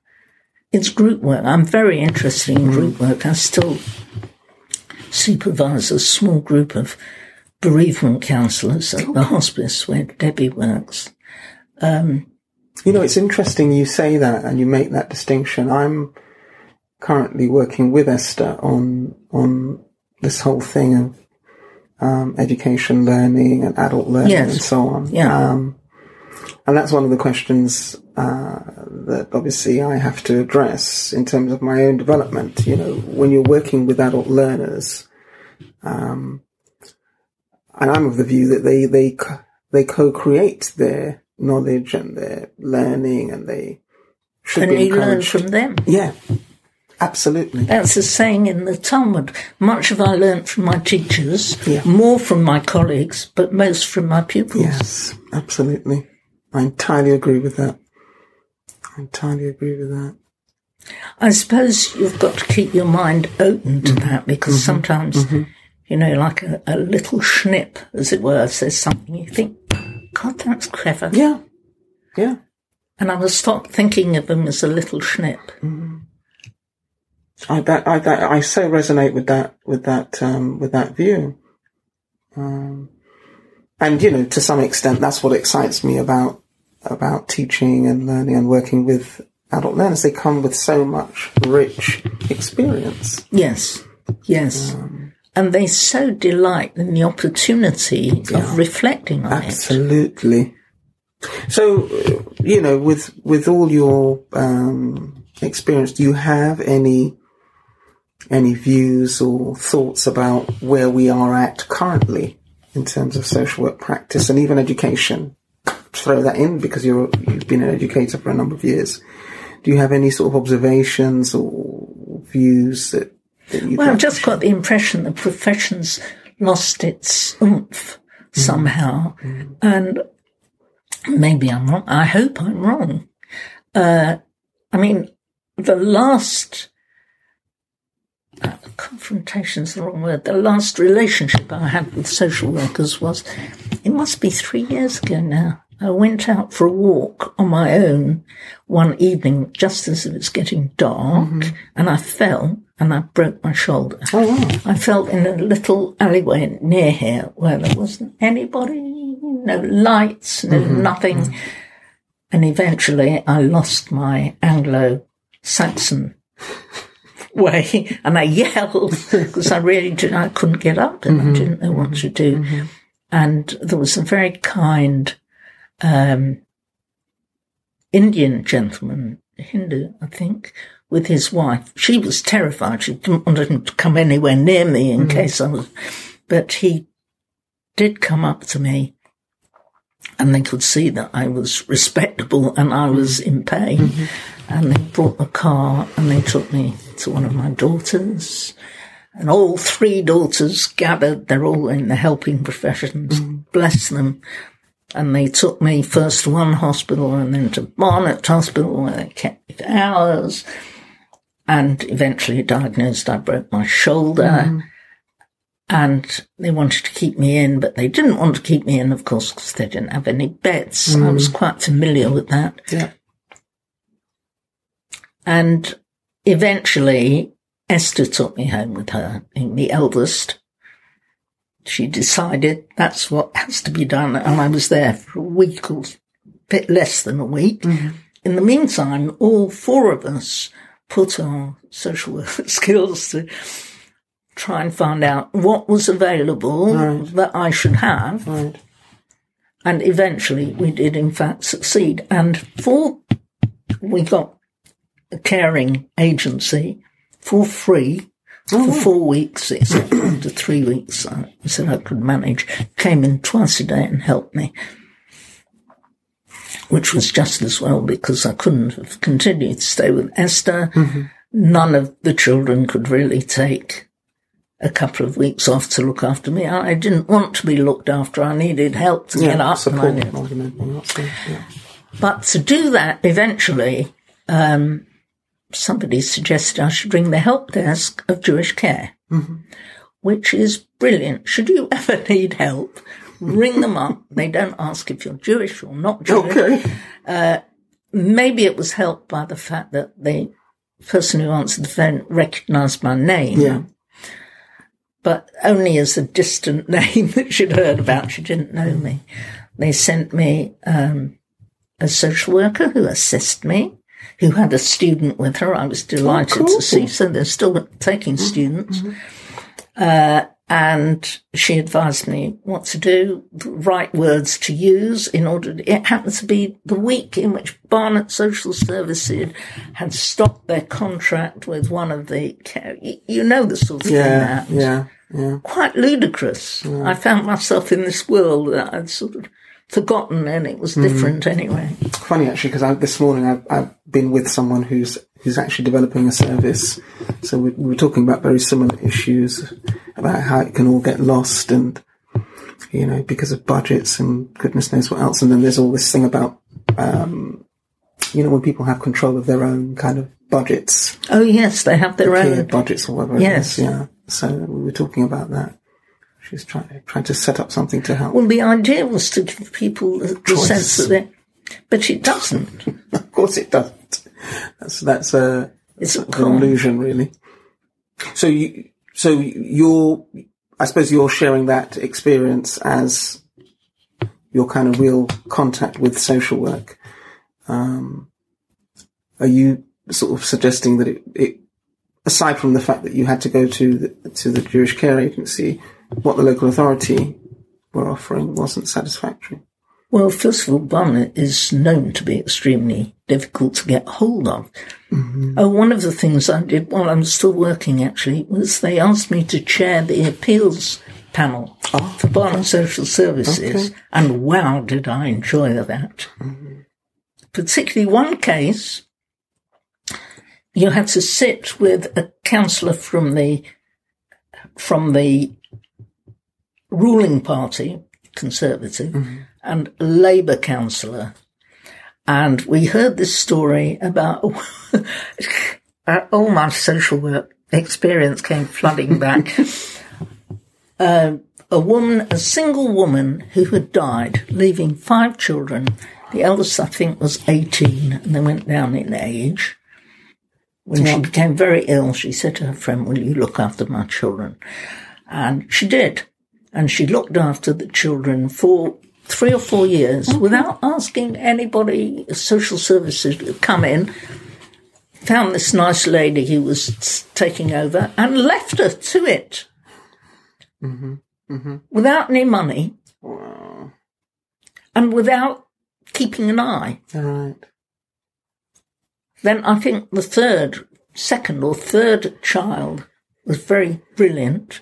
It's group work. I'm very interested in group work. I still supervise a small group of bereavement counsellors at the hospice where Debbie works. Um, you know, it's interesting you say that and you make that distinction. I'm currently working with Esther on on this whole thing of um, education learning and adult learning yes. and so on. Yeah. Um, and that's one of the questions uh, that obviously I have to address in terms of my own development. You know, when you're working with adult learners, um, and I'm of the view that they they they co-create their knowledge and their learning, and they should and be encouraged. And you learn from them. Yeah, absolutely. That's a saying in the Talmud. Much of I learned from my teachers, yeah. more from my colleagues, but most from my pupils. Yes, absolutely. I entirely agree with that. I entirely agree with that. I suppose you've got to keep your mind open to mm-hmm. that, because mm-hmm. sometimes, mm-hmm. you know, like a, a little snip, as it were, says something, you think, God, that's clever. Yeah, yeah. And I will stop thinking of them as a little snip. Mm-hmm. I that I that I so resonate with that with that um, with that view. Um, and you know, to some extent, that's what excites me about. about teaching and learning and working with adult learners. They come with so much rich experience. Yes, yes. Um, and they so delight in the opportunity yeah, of reflecting on absolutely. it. Absolutely. So, you know, with with all your um, experience, do you have any any views or thoughts about where we are at currently in terms of social work practice and even education. Throw that in because you're, you've been an educator for a number of years. Do you have any sort of observations or views that, that you... Well, I've just got the impression the profession's lost its oomph somehow. Mm-hmm. And maybe I'm wrong. I hope I'm wrong. Uh, I mean, the last... Uh, confrontation's the wrong word. The last relationship I had with social workers was, it must be three years ago now. I went out for a walk on my own one evening, just as it was getting dark, mm-hmm. and I fell and I broke my shoulder. Oh, wow. I fell in a little alleyway near here where there wasn't anybody, no lights, no mm-hmm. nothing. Mm-hmm. And eventually I lost my Anglo-Saxon way and I yelled because I really did, I couldn't get up and mm-hmm. I didn't know what to do. Mm-hmm. And there was a very kind um Indian gentleman, Hindu, I think, with his wife. She was terrified. She didn't want him to come anywhere near me in mm-hmm. case I was. But he did come up to me and they could see that I was respectable and I was in pain. Mm-hmm. And they brought the car and they took me to one of my daughters. And all three daughters gathered. They're all in the helping professions. Mm. Bless them. And they took me first to one hospital and then to Barnet Hospital, where they kept me for hours. And eventually diagnosed I broke my shoulder. Mm. And they wanted to keep me in, but they didn't want to keep me in, of course, because they didn't have any beds. Mm. I was quite familiar with that. Yeah. And eventually, Esther took me home with her, the eldest. She decided that's what has to be done, and I was there for a week or a bit less than a week. Mm-hmm. In the meantime, all four of us put our social work skills to try and find out what was available right. that I should have. Right. And eventually, we did, in fact, succeed. And for we got a caring agency for free for oh, four wow. weeks. It's after three weeks I said I could manage. Came in twice a day and helped me, which was just as well because I couldn't have continued to stay with Esther. Mm-hmm. None of the children could really take a couple of weeks off to look after me. I didn't want to be looked after. I needed help to yeah, get up. Support, and I did. Yeah. But to do that eventually... Um, somebody suggested I should ring the help desk of Jewish Care, mm-hmm. which is brilliant. Should you ever need help, ring them up. They don't ask if you're Jewish or not Jewish. Okay. Uh, maybe it was helped by the fact that the person who answered the phone recognised my name, yeah. but only as a distant name that she'd heard about. She didn't know me. They sent me um, a social worker who assisted me, who had a student with her. I was delighted oh, cool. to see, so they're still taking students. Mm-hmm. Uh, and she advised me what to do, the right words to use in order to, it happened to be the week in which Barnet Social Services had stopped their contract with one of the, you know the sort of yeah, thing that yeah, yeah. quite ludicrous. Yeah. I found myself in this world that I'd sort of forgotten, and it was different mm. anyway. It's funny actually, because this morning I've, I've been with someone who's who's actually developing a service, so we, we were talking about very similar issues about how it can all get lost, and you know, because of budgets and goodness knows what else. And then there's all this thing about um you know, when people have control of their own kind of budgets. Oh yes, they have their own budgets or whatever. Yes, it is, yeah. So we were talking about that. She was trying to, trying to set up something to help. Well, the idea was to give people the choice. Sense that they... But it doesn't. Of course it doesn't. That's, that's a, it's a an illusion, really. So you, so you're, I suppose you're sharing that experience as your kind of real contact with social work. Um, are you sort of suggesting that it, it, aside from the fact that you had to go to the, to the Jewish Care Agency, what the local authority were offering wasn't satisfactory? Well, first of all, Bonnet is known to be extremely difficult to get hold of. Mm-hmm. Uh, one of the things I did while I was still working, actually, was they asked me to chair the appeals panel oh, for Barnet okay. Social Services, okay. and wow, did I enjoy that. Mm-hmm. Particularly one case, you had to sit with a councillor from the from the ruling party, Conservative, mm-hmm. and Labour councillor. And we heard this story about, all my social work experience came flooding back. uh, a woman, a single woman who had died, leaving five children. The eldest, I think, was eighteen, and they went down in age. When yeah. she became very ill, she said to her friend, "Will you look after my children?" And she did. And she looked after the children for three or four years mm-hmm. without asking anybody, social services, to come in, found this nice lady who was taking over and left her to it mm-hmm. Mm-hmm. without any money wow. and without keeping an eye. All right. Then I think the third, second or third child was very brilliant,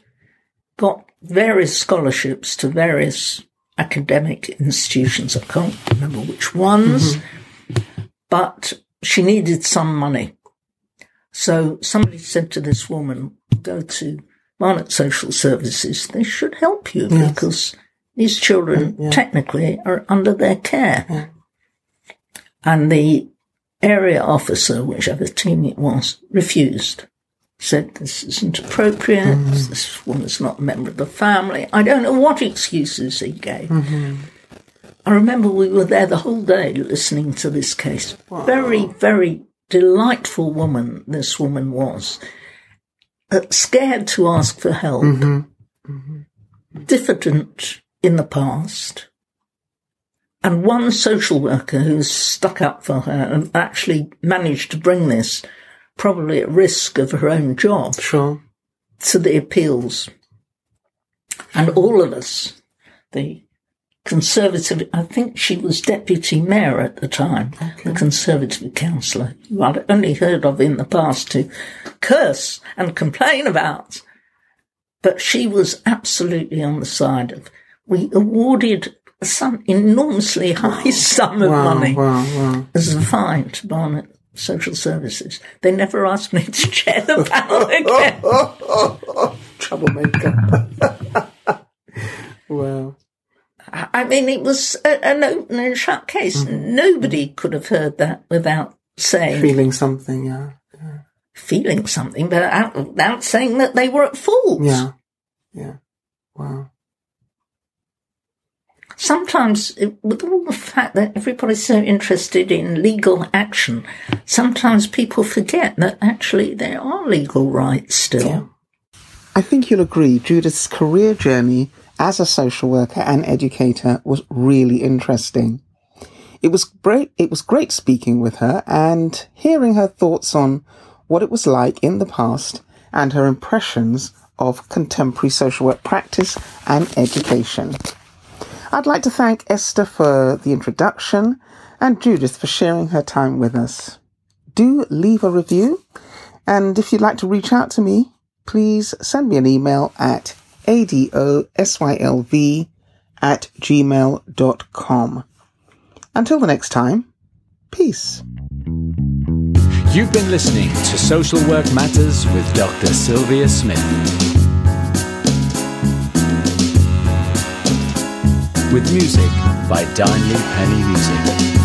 got various scholarships to various academic institutions. I can't remember which ones, mm-hmm. but she needed some money. So somebody said to this woman, "Go to Barnet Social Services. They should help you yes. because these children yeah. technically are under their care." Yeah. And the area officer, whichever team it was, refused. Said, "This isn't appropriate, mm-hmm. this woman's not a member of the family." I don't know what excuses he gave. Mm-hmm. I remember we were there the whole day listening to this case. Wow. Very, very delightful woman this woman was. Uh, scared to ask for help. Mm-hmm. Mm-hmm. Diffident in the past. And one social worker who stuck up for her and actually managed to bring this, probably at risk of her own job, sure. to the appeals. And all of us, the Conservative, I think she was Deputy Mayor at the time, okay. the Conservative councillor, who I'd only heard of in the past to curse and complain about. But she was absolutely on the side of, we awarded some enormously high wow. sum of wow, money wow, wow. as a fine to Barnet Social Services. They never asked me to chair the panel again. Oh, oh, oh, oh. Troublemaker. Wow. I mean, it was a, an open and shut case. Mm-hmm. Nobody could have heard that without saying... Feeling something, yeah. yeah. Feeling something, but out, without saying that they were at fault. Yeah, yeah. Wow. Sometimes, with all the fact that everybody's so interested in legal action, sometimes people forget that actually there are legal rights still. Yeah. I think you'll agree, Judith's career journey as a social worker and educator was really interesting. It was great, it was great speaking with her and hearing her thoughts on what it was like in the past and her impressions of contemporary social work practice and education. I'd like to thank Esther for the introduction and Judith for sharing her time with us. Do leave a review, and if you'd like to reach out to me, please send me an email at a d o s y l v at gmail dot com. Until the next time, peace. You've been listening to Social Work Matters with Doctor Sylvia Smith, with music by Donnie Penny Music.